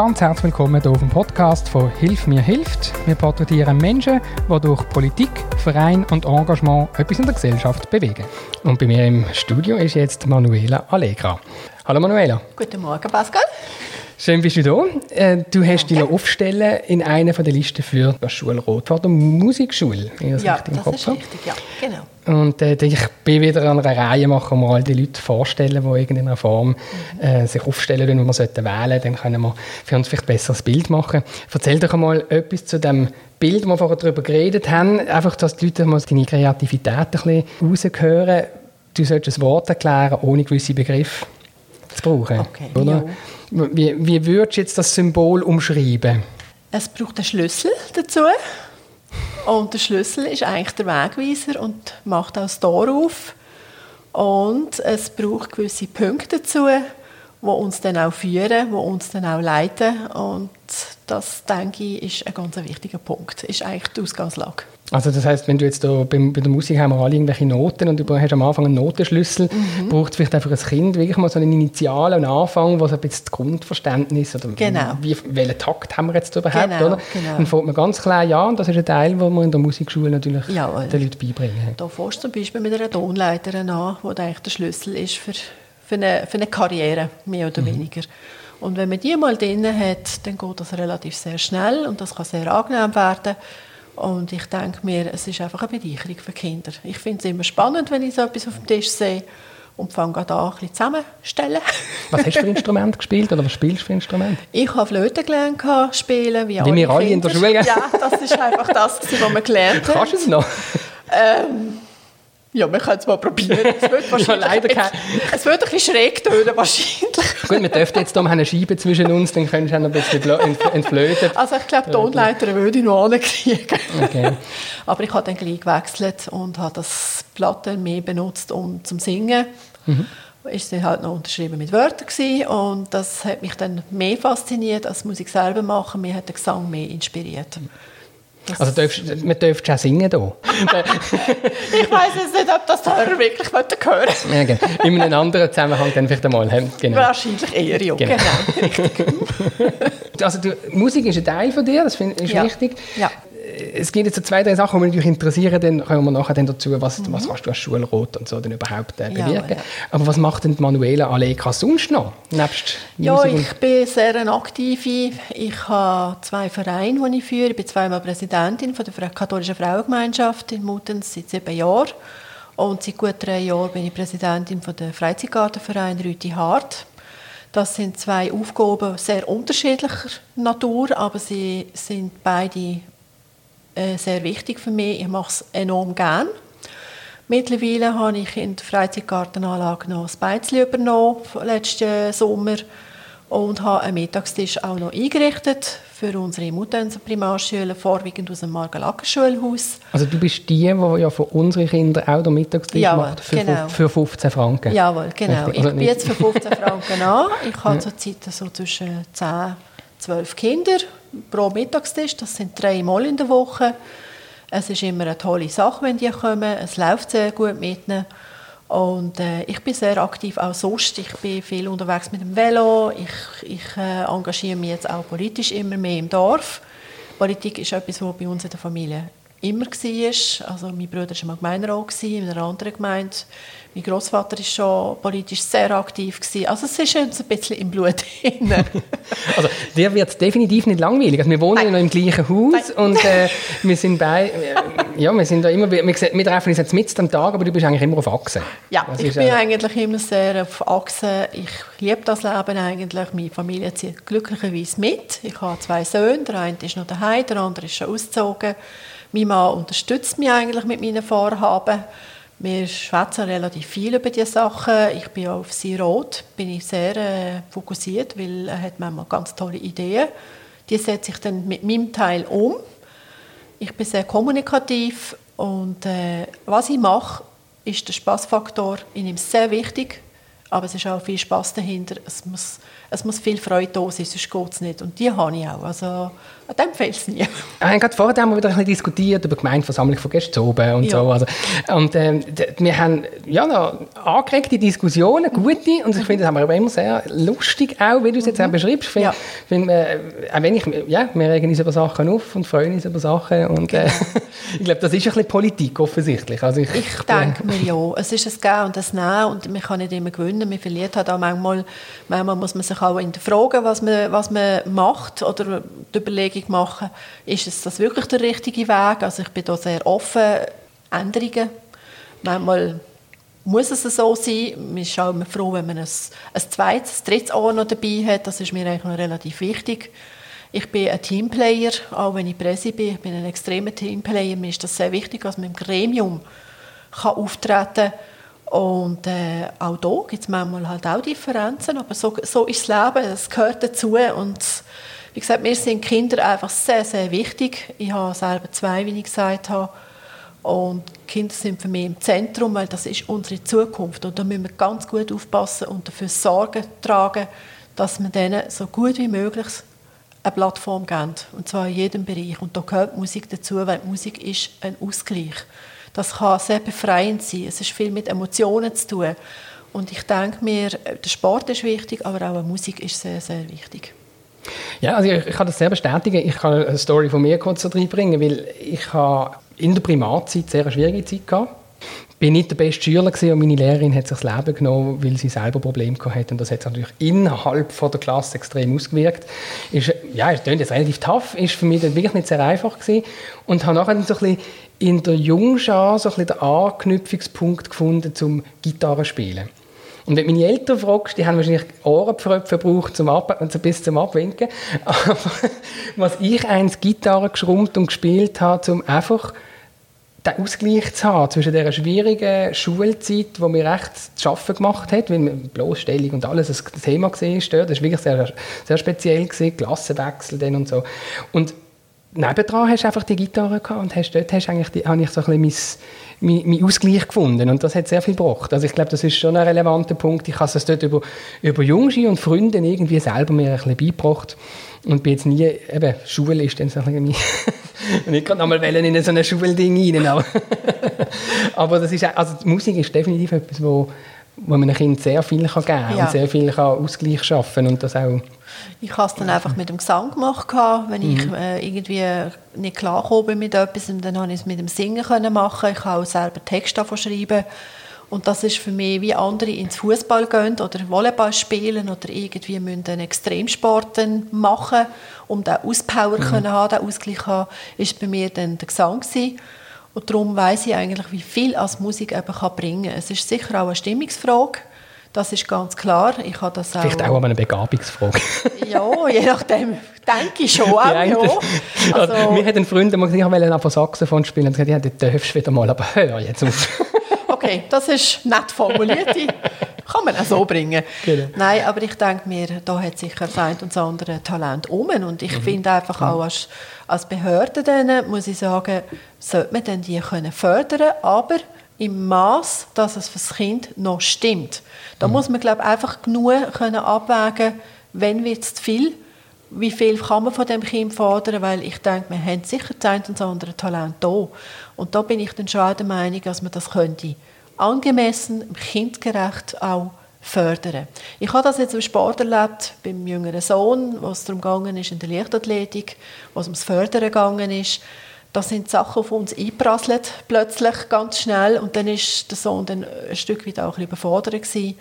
Ganz herzlich willkommen hier auf dem Podcast von «Hilf mir hilft». Wir porträtieren Menschen, die durch Politik, Verein und Engagement etwas in der Gesellschaft bewegen. Und bei mir im Studio ist jetzt Manuela Allegra. Hallo Manuela. Guten Morgen Pascal. Schön bist du da. Du hast dich aufstellen in einer der Listen für das Schulrat von der Musikschule. Das ist richtig, ja. Genau. Und ich bin wieder an einer Reihe machen, wo wir all die Leute vorstellen, die in irgendeiner Form sich aufstellen können, die wir wählen sollten. Dann können wir für uns vielleicht besser ein Bild machen. Erzähl doch einmal etwas zu dem Bild, wo wir vorher darüber geredet haben. Einfach, dass die Leute mal deine Kreativität ein bisschen raushören. Du solltest ein Wort erklären, ohne gewisse Begriffe zu brauchen. Okay. Oder? Wie würdest du jetzt das Symbol umschreiben? Es braucht einen Schlüssel dazu. Und der Schlüssel ist eigentlich der Wegweiser und macht auch das Tor auf. Und es braucht gewisse Punkte dazu, die uns dann auch führen, die uns dann auch leiten. Und das, denke ich, ist ein ganz wichtiger Punkt. Ist eigentlich die Ausgangslage. Also das heisst, wenn du jetzt da bei der Musik haben wir alle irgendwelche Noten und du hast am Anfang einen Notenschlüssel, braucht es vielleicht einfach ein Kind wirklich mal so einen Initial, einen Anfang, was ein bisschen das Grundverständnis oder welchen Takt haben wir jetzt überhaupt, oder? Genau. Dann fängt man ganz klein an und das ist ein Teil, den wir in der Musikschule natürlich den Leuten beibringen. Da fährst du zum Beispiel mit einer Tonleiterin an, wo eigentlich der Schlüssel ist für eine Karriere, mehr oder weniger. Und wenn man die mal drin hat, dann geht das relativ sehr schnell und das kann sehr angenehm werden. Und ich denke mir, es ist einfach eine Bereicherung für Kinder. Ich finde es immer spannend, wenn ich so etwas auf dem Tisch sehe und fange an, ein bisschen zusammenzustellen. Was hast du für Instrument gespielt oder was spielst du für Instrument? Ich habe Flöte gelernt, spielen, wie wir alle in der Schule. Ja, das ist einfach das, was man gelernt hat. Kannst du es noch? Ja, wir können es mal probieren. Es wird ein bisschen schräg tönen, wahrscheinlich. Gut, wir dürfen jetzt hier eine Scheibe zwischen uns, dann können wir noch ein bisschen entflöten. Also ich glaube, die Tonleiter würde ich noch hinkriegen. Okay. Aber ich habe dann gleich gewechselt und habe das Blatt mehr benutzt, um zum Singen. Ist dann halt noch unterschrieben mit Wörtern gewesen. Und das hat mich dann mehr fasziniert, als Musik selber machen. Mir hat der Gesang mehr inspiriert. Das also man dürfte auch singen hier. Ich weiss jetzt nicht, ob das Hörer wirklich hören möchte. Ja, in einem anderen Zusammenhang dann vielleicht einmal. Genau. Wahrscheinlich eher, ja. Genau. Richtig. Also Musik ist ein Teil von dir, das ist wichtig. Ja. Es gibt jetzt so zwei, drei Sachen, die mich natürlich interessieren. Dann kommen wir nachher dann dazu, was kannst du als Schulrat und so dann überhaupt bewirken. Ja. Aber was macht denn Manuela Allegra sonst noch? Nebst Musik? Ich bin sehr eine aktive. Ich habe zwei Vereine, die ich führe. Ich bin zweimal Präsidentin von der Katholischen Frauengemeinschaft in Muttenz seit 7 Jahren. Und seit gut 3 Jahren bin ich Präsidentin von der Freizeitgartenverein Rütihard. Das sind zwei Aufgaben sehr unterschiedlicher Natur, aber sie sind beide sehr wichtig für mich. Ich mache es enorm gerne. Mittlerweile habe ich in der Freizeitgartenanlage noch das Beizli übernommen, letzten Sommer, und habe einen Mittagstisch auch noch eingerichtet für unsere Muttenzer Primarschüler, vorwiegend aus dem Margen-Lacken-Schulhaus. Also du bist die ja für unsere Kinder auch den Mittagstisch macht, für 15 Franken. Jawohl, genau. Richtig. Ich bin jetzt für 15 Franken an. Ich habe zurzeit so zwischen 10-12 Kinder pro Mittagstisch, das sind 3 Mal in der Woche. Es ist immer eine tolle Sache, wenn die kommen. Es läuft sehr gut mit ihnen. Und ich bin sehr aktiv auch sonst. Ich bin viel unterwegs mit dem Velo. Ich engagiere mich jetzt auch politisch immer mehr im Dorf. Politik ist etwas, was bei uns in der Familie immer war. Also mein Bruder war schon mal Gemeinderat in einer anderen Gemeinde. Mein Großvater war schon politisch sehr aktiv. Also es ist uns ein bisschen im Blut drin. Also dir wird es definitiv nicht langweilig. Also, wir wohnen ja noch im gleichen Haus. Nein. Und wir sind da immer. Wir treffen uns jetzt mitten am Tag, aber du bist eigentlich immer auf Achse. Ja, das ich bin eigentlich immer sehr auf Achse. Ich liebe das Leben eigentlich. Meine Familie zieht glücklicherweise mit. Ich habe 2 Söhne. Der eine ist noch daheim, der andere ist schon ausgezogen. Mein Mann unterstützt mich eigentlich mit meinen Vorhaben. Wir schwätzen relativ viel über diese Sachen. Ich bin auf sein Rat sehr fokussiert, weil er hat manchmal ganz tolle Ideen. Die setze ich dann mit meinem Teil um. Ich bin sehr kommunikativ und was ich mache, ist der Spaßfaktor. Ich nehme es sehr wichtig, Aber es ist auch viel Spass dahinter. Es muss viel Freude da sein, sonst geht es nicht. Und die habe ich auch. Also, an dem fehlt es nie. Wir haben gerade vorher wieder ein bisschen diskutiert über die Gemeindeversammlung von gestern oben und ja. So. Also, und wir haben angeregte Diskussionen, gute. Und ich finde, das haben wir aber immer sehr lustig, auch wie du es jetzt auch beschreibst. Ich finde, wir regen uns über Sachen auf und freuen uns über Sachen. Und, ich glaube, das ist ein bisschen Politik, offensichtlich. Also ich denke mir, ja. Es ist ein Gehen und ein Nehmen und man kann nicht immer gewinnen. Man verliert halt auch manchmal muss man sich auch hinterfragen, was man macht oder die Überlegung machen, ist es das wirklich der richtige Weg? Also ich bin da sehr offen, Änderungen. Manchmal muss es so sein. Man ist auch immer froh, wenn man ein zweites, drittes Ohr noch dabei hat. Das ist mir eigentlich noch relativ wichtig. Ich bin ein Teamplayer, auch wenn ich Presse bin. Ich bin ein extremer Teamplayer. Mir ist das sehr wichtig, dass man im Gremium auftreten kann. Und auch da gibt es manchmal halt auch Differenzen, aber so ist das Leben, es gehört dazu. Und wie gesagt, mir sind Kinder einfach sehr, sehr wichtig. Ich habe selber 2, wie ich gesagt habe. Und Kinder sind für mich im Zentrum, weil das ist unsere Zukunft. Und da müssen wir ganz gut aufpassen und dafür Sorge tragen, dass wir denen so gut wie möglich eine Plattform geben. Und zwar in jedem Bereich. Und da gehört Musik dazu, weil Musik ist ein Ausgleich. Das kann sehr befreiend sein. Es ist viel mit Emotionen zu tun. Und ich denke mir, der Sport ist wichtig, aber auch Musik ist sehr, sehr wichtig. Ja, also ich kann das sehr bestätigen. Ich kann eine Story von mir kurz reinbringen, weil ich habe in der Primarzeit sehr eine schwierige Zeit gehabt. Ich war nicht der beste Schüler und meine Lehrerin hat sich das Leben genommen, weil sie selber Probleme hatte. Und das hat sich natürlich innerhalb von der Klasse extrem ausgewirkt. Es klingt jetzt relativ tough, ist für mich wirklich nicht sehr einfach gewesen. Und habe nachher so ein bisschen in der Jungschar so ein bisschen den Anknüpfungspunkt gefunden zum Gitarrespielen. Und wenn du meine Eltern fragst, die haben wahrscheinlich Ohrenpfröpfe gebraucht bis zum Abwinken. Aber was ich eins Gitarre geschrumpft und gespielt habe, um einfach den Ausgleich zu haben zwischen dieser schwierigen Schulzeit, die mir recht zu schaffen gemacht hat, weil Bloßstellung und alles ein Thema war, das war wirklich sehr, sehr speziell, Klassenwechsel dann und so. Und nebendran hast du einfach die Gitarre gehabt und habe ich so ein bisschen meinen Ausgleich gefunden und das hat sehr viel gebracht. Also ich glaube, das ist schon ein relevanter Punkt. Ich habe es dort über Jungschi und Freunden irgendwie selber mir ein bisschen beigebracht und bin jetzt nie, eben, Schule ist dann so ein bisschen und ich kann nochmal in so ein Schulding rein. Aber das ist, also die Musik ist definitiv etwas, wo man einem Kind sehr viel geben kann und sehr viel Ausgleich schaffen kann. Und das auch. Ich habe es dann einfach mit dem Gesang gemacht, wenn ich irgendwie nicht klargekommen bin mit etwas. Und dann konnte ich es mit dem Singen machen. Ich kann auch selber Texte schreiben. Und das ist für mich, wie andere ins Fußball gehen oder Volleyball spielen oder irgendwie müssen einen Extremsport machen, um den Auspower zu haben, den Ausgleich haben, ist bei mir dann der Gesang gewesen. Und darum weiss ich eigentlich, wie viel als Musik eben bringen kann. Es ist sicher auch eine Stimmungsfrage. Das ist ganz klar. Ich habe das auch. Vielleicht auch eine Begabungsfrage. Ja, je nachdem. Denke ich schon. Also, mir hat ein Freund mal gesagt, ich wollte einfach Saxophon spielen. Und gesagt, ja, du darfst wieder mal, aber hör jetzt auf. Okay, das ist nett formuliert. Kann man auch so bringen. Genau. Nein, aber ich denke mir, da hat sicher das eine und das andere Talent um. Und ich finde einfach auch als Behörde, denen, muss ich sagen, sollte man denn die können fördern, aber im Maß, dass es für das Kind noch stimmt. Da muss man, glaube ich, einfach genug können abwägen, wenn wird es zu viel, wie viel kann man von dem Kind fordern, weil ich denke, wir haben sicher das eine und das andere Talent da. Und da bin ich dann schon der Meinung, dass man das könnte angemessen, kindgerecht auch fördern. Ich habe das jetzt im Sport erlebt, beim jüngeren Sohn, wo es darum gegangen ist in der Leichtathletik, wo es ums Fördern gegangen ist. Da sind Sachen auf uns eingeprasselt, plötzlich, ganz schnell. Und dann war der Sohn dann ein Stück weit auch ein bisschen überfordert gewesen.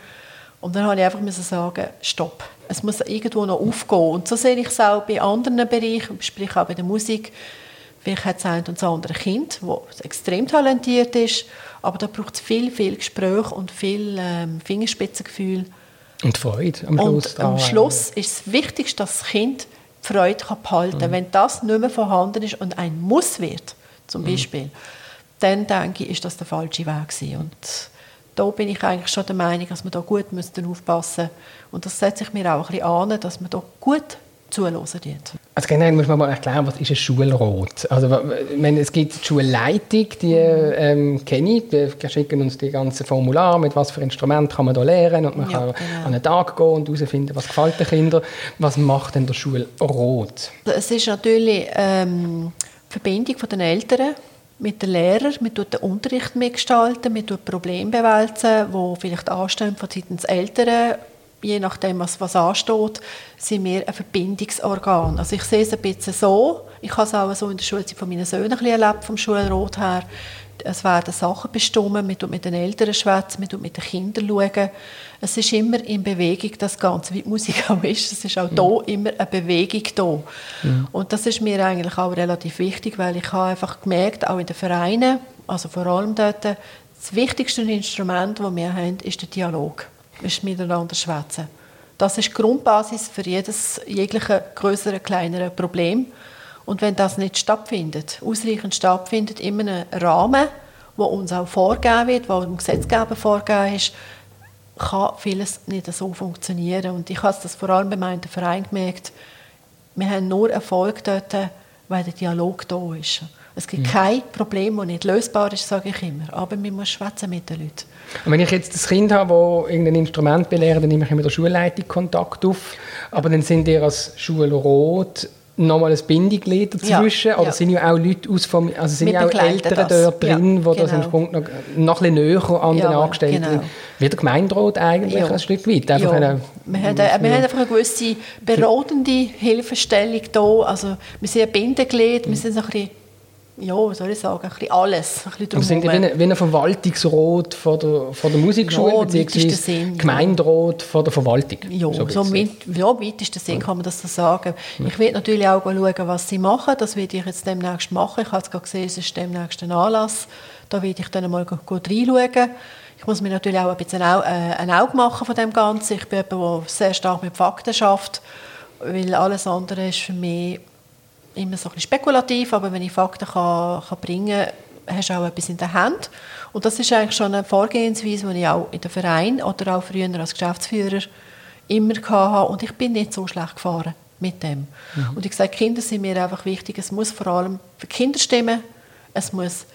Und dann musste ich einfach sagen, stopp. Es muss irgendwo noch aufgehen. Und so sehe ich es auch bei anderen Bereichen, sprich auch bei der Musik. Vielleicht hat es ein und das andere Kind, das extrem talentiert ist, aber da braucht es viel, viel Gespräch und viel Fingerspitzengefühl. Und Freude am Schluss. Und am Schluss ist es das Wichtigste, dass das Kind die Freude behalten kann. Wenn das nicht mehr vorhanden ist und ein Muss wird, zum Beispiel, dann denke ich, ist das der falsche Weg gewesen. Und da bin ich eigentlich schon der Meinung, dass wir da gut aufpassen müssen. Und das setze ich mir auch ein bisschen an, dass wir da gut zuhören dort. Also generell muss man mal erklären, was ist ein Schulrat? Also, wenn es gibt die Schulleitung, die kenne ich, die schicken uns die ganzen Formulare, mit was für Instrumenten kann man da lernen und man kann an einen Tag gehen und herausfinden, was gefällt den Kindern. Was macht denn der Schulrat? Es ist natürlich die Verbindung der Eltern mit den Lehrern, man tut den Unterricht mitgestalten, man tut Probleme bewälzen, die vielleicht anstehen von seitens Eltern. Je nachdem, was ansteht, sind wir ein Verbindungsorgan. Also ich sehe es ein bisschen so, ich habe es auch so in der Schulzeit von meinen Söhnen ein bisschen erlebt, vom Schulrat her. Es werden Sachen bestimmt, man tut mit den Eltern schwätzen, man tut mit den Kindern schauen. Es ist immer in Bewegung, das Ganze, wie die Musik auch ist. Es ist auch da immer eine Bewegung da. Ja. Und das ist mir eigentlich auch relativ wichtig, weil ich habe einfach gemerkt, auch in den Vereinen, also vor allem dort, das wichtigste Instrument, das wir haben, ist der Dialog. Ist miteinander schwätzen. Das ist die Grundbasis für jegliche größere, kleinere Problem. Und wenn das nicht stattfindet, ausreichend stattfindet, in einem Rahmen, der uns auch vorgegeben wird, der dem Gesetzgeber vorgegeben ist, kann vieles nicht so funktionieren. Und ich habe das vor allem bei meinem Verein gemerkt, wir haben nur Erfolg dort, weil der Dialog da ist. Es gibt kein Problem, das nicht lösbar ist, sage ich immer. Aber man muss schwätzen mit den Leuten. Und wenn ich jetzt ein Kind habe, das irgendein Instrument belehrt, dann nehme ich mit der Schulleitung Kontakt auf. Aber dann sind ihr als Schulrat nochmal ein Bindeglied dazwischen. Oder sind ja auch Leute also sind ja auch Eltern dort drin, die das im Sprung noch ein bisschen näher an den Angestellten sind. Wie der Gemeinderat eigentlich ein Stück weit. Wir haben einfach eine gewisse beratende Hilfestellung hier. Also, wir sind ein Bindeglied, wir sind so ein bisschen ein bisschen alles. Ein bisschen sind wie ein Verwaltungsrat von der Musikschule, beziehungsweise Gemeinderat von der Verwaltung. Ja, so weitesten Sinn kann man das so sagen. Ja. Ich werde natürlich auch schauen, was sie machen. Das werde ich jetzt demnächst machen. Ich habe es gerade gesehen, es ist demnächst ein Anlass. Da werde ich dann mal gut reinschauen. Ich muss mir natürlich auch ein bisschen ein Auge machen von dem Ganzen. Ich bin jemand, der sehr stark mit Fakten arbeitet, weil alles andere ist für mich immer so ein bisschen spekulativ, aber wenn ich Fakten kann bringen kann, hast du auch etwas in der Hand. Und das ist eigentlich schon eine Vorgehensweise, die ich auch in den Vereinen oder auch früher als Geschäftsführer immer hatte. Und ich bin nicht so schlecht gefahren mit dem. Mhm. Und ich sage, Kinder sind mir einfach wichtig. Es muss vor allem für Kinder stimmen. Es muss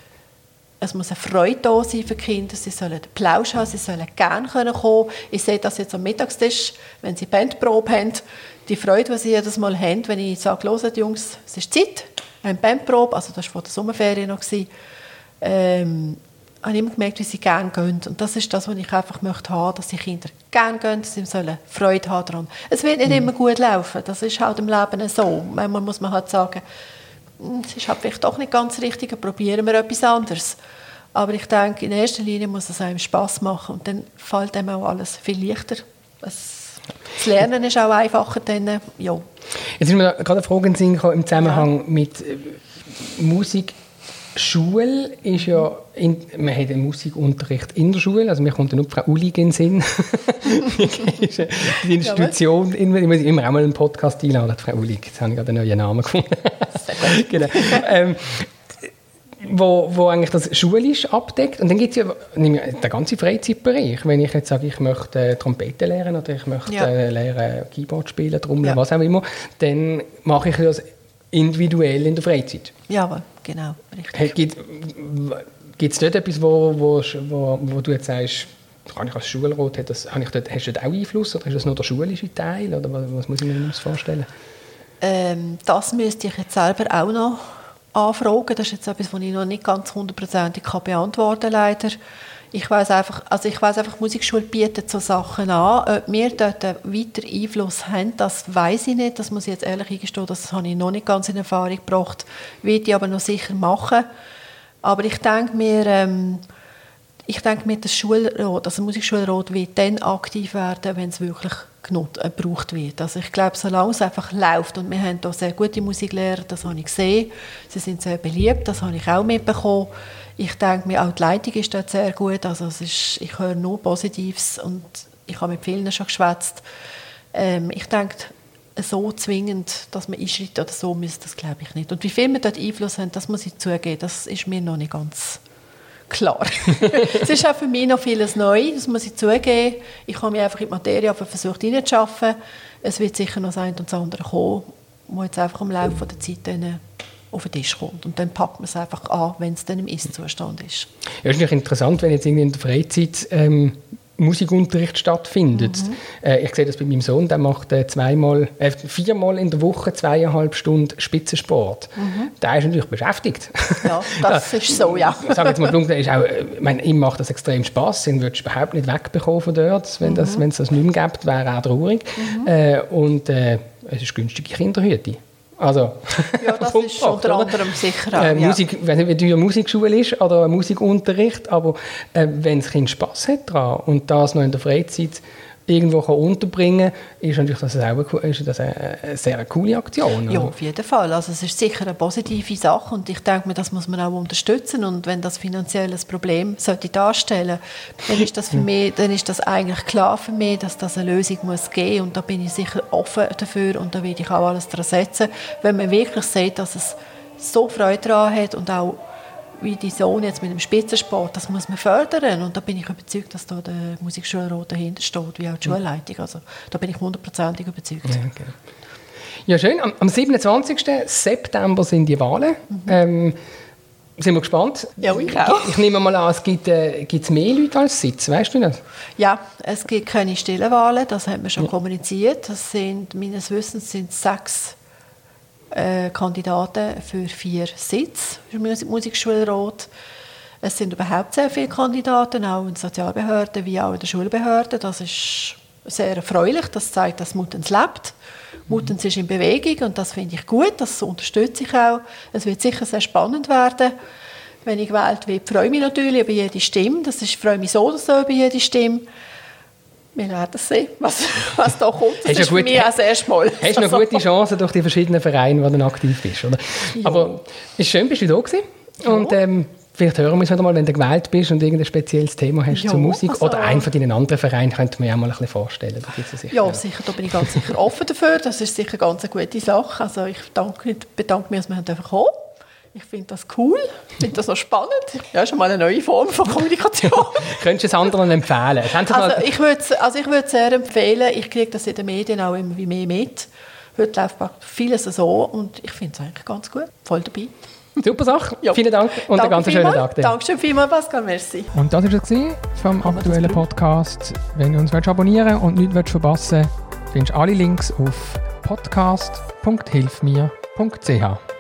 eine Freude da sein für Kinder. Sie sollen den Plausch haben, sie sollen gerne kommen. Ich sehe das jetzt am Mittagstisch, wenn sie Bandprobe haben. Die Freude, die sie jedes Mal haben, wenn ich sage, hört Jungs, es ist Zeit, eine Bandprobe, also das war vor der Sommerferien noch, habe ich immer gemerkt, wie sie gerne gehen. Und das ist das, was ich einfach möchte haben, dass die Kinder gerne gehen, dass sie Freude haben daran. Es wird nicht immer gut laufen, das ist halt im Leben so. Manchmal muss man halt sagen, es ist halt vielleicht doch nicht ganz richtig, dann probieren wir etwas anderes. Aber ich denke, in erster Linie muss es einem Spass machen und dann fällt einem auch alles viel leichter. Das Lernen ist auch einfacher. Dann, ja. Jetzt ist mir gerade eine Frage in Sinn gekommen, im Zusammenhang mit Musikschule. Ist ja man hat einen Musikunterricht in der Schule. Also mir kommt dann nur Frau Ullig in den Sinn. Die Institution. Ich muss immer auch mal einen Podcast einladen, Frau Ullig. Jetzt habe ich gerade einen neuen Namen gefunden. Genau. Wo eigentlich das schulisch abdeckt. Und dann gibt es ja den ganzen Freizeitbereich. Wenn ich jetzt sage, ich möchte Trompete lernen oder ich möchte lernen, Keyboard spielen, Trommeln, was auch immer, dann mache ich das individuell in der Freizeit. Jawohl, genau. Richtig. Gibt es dort etwas, wo du jetzt sagst, kann ich als Schulrat, hast du dort auch Einfluss oder ist das nur der schulische Teil? Oder was muss ich mir das vorstellen? Das müsste ich jetzt selber auch noch anfragen. Das ist jetzt etwas, was ich noch nicht ganz hundertprozentig beantworten kann, leider. Ich weiss einfach, die Musikschule bietet so Sachen an. Ob wir dort weiter Einfluss haben, das weiss ich nicht. Das muss ich jetzt ehrlich eingestehen, das habe ich noch nicht ganz in Erfahrung gebracht. Werde ich aber noch sicher machen. Aber ich denke mir, der Schulrat, also der Musikschulrat wird dann aktiv werden, wenn es wirklich gebraucht wird. Also ich glaube, solange es einfach läuft, und wir haben hier sehr gute Musiklehrer, das habe ich gesehen, sie sind sehr beliebt, das habe ich auch mitbekommen. Ich denke mir, auch die Leitung ist dort sehr gut, also ich höre nur Positives und ich habe mit vielen schon geschwätzt. Ich denke, so zwingend, dass man einschreitet oder so, müsste das glaube ich nicht. Und wie viel wir dort Einfluss haben, das muss ich zugeben, das ist mir noch nicht ganz klar. Es ist auch für mich noch vieles neu, das muss ich zugeben. Ich habe mich einfach in die Materie versucht hineinzuschaffen. Es wird sicher noch das eine und das andere kommen, wo jetzt einfach im Laufe der Zeit dann auf den Tisch kommt. Und dann packt man es einfach an, wenn es dann im Ist-Zustand ist. Ja, ist natürlich interessant, wenn jetzt irgendwie in der Freizeit Musikunterricht stattfindet. Ich sehe das bei meinem Sohn, der macht viermal in der Woche 2,5 Stunden Spitzensport. Der ist natürlich beschäftigt. Ja, das ist so, ja. Ich sage jetzt mal, der ist auch, ich meine, ihm macht das extrem Spass, ihn würdest du überhaupt nicht wegbekommen von dort. Wenn es das nicht mehr gibt, wäre er auch traurig. Es ist günstige Kinderhütte. Also, ja, das ist unter anderem sicher auch. Musik, wenn es eine Musikschule ist oder ein Musikunterricht, aber wenn das Kind Spass hat daran und das noch in der Freizeit irgendwo unterbringen kann, ist natürlich das eine sehr coole Aktion. Ja, auf jeden Fall. Also, es ist sicher eine positive Sache und ich denke mir, das muss man auch unterstützen und wenn das finanzielle Problem darstellen sollte, dann ist das für mich, dann ist das eigentlich klar für mich, dass das eine Lösung muss geben und da bin ich sicher offen dafür und da werde ich auch alles daran setzen, wenn man wirklich sieht, dass es so Freude daran hat und auch wie die Sohn jetzt mit dem Spitzensport, das muss man fördern. Und da bin ich überzeugt, dass da der Musikschulrat dahinter steht, wie auch die Schulleitung. Also da bin ich 100%ig überzeugt. Ja, okay. Ja, schön. Am 27. September sind die Wahlen. Sind wir gespannt? Ja, ich auch. Ich nehme mal an, es gibt mehr Leute als Sitz, weißt du das? Ja, es gibt keine stillen Wahlen, das haben wir schon kommuniziert. Das sind, meines Wissens, sind 6 Kandidaten für 4 Sitze im Musikschulrat. Es sind überhaupt sehr viele Kandidaten, auch in Sozialbehörden wie auch in der Schulbehörde. Das ist sehr erfreulich, das zeigt, dass Muttenz lebt. Muttenz ist in Bewegung und das finde ich gut, das unterstütze ich auch. Es wird sicher sehr spannend werden. Wenn ich gewählt werde, freue ich mich natürlich über jede Stimme. Ich freue mich so oder so über jede Stimme. Wir werden sehen, was da kommt. Das ist für mich auch sehr schmal. Hast du noch gute Chancen durch die verschiedenen Vereine, wo du aktiv bist, oder? Ja. Aber es ist schön, bist du da gewesen. Ja. Und vielleicht hören wir uns wieder mal, wenn du gewählt bist und irgendein spezielles Thema hast zur Musik. Also, oder einen von deinen anderen Vereinen könnte man ja auch mal ein bisschen vorstellen. Da gibt's ja sicher, sicher. Da bin ich ganz sicher offen dafür. Das ist sicher ganz eine gute Sache. Also ich bedanke mich, dass wir einfach kommen. Ich finde das cool, ich finde das auch spannend. Ja, ist schon mal eine neue Form von Kommunikation. Könntest du es anderen empfehlen? Ich würde es sehr empfehlen. Ich kriege das in den Medien auch immer mehr mit. Heute läuft vieles so und ich finde es eigentlich ganz gut. Voll dabei. Super Sache, vielen Dank und einen ganz schönen Tag. Dankeschön vielmals, Pascal, merci. Und das war es vom aktuellen Podcast. Wenn du uns abonnieren und nichts verpassen willst, findest du alle Links auf podcast.hilfmir.ch.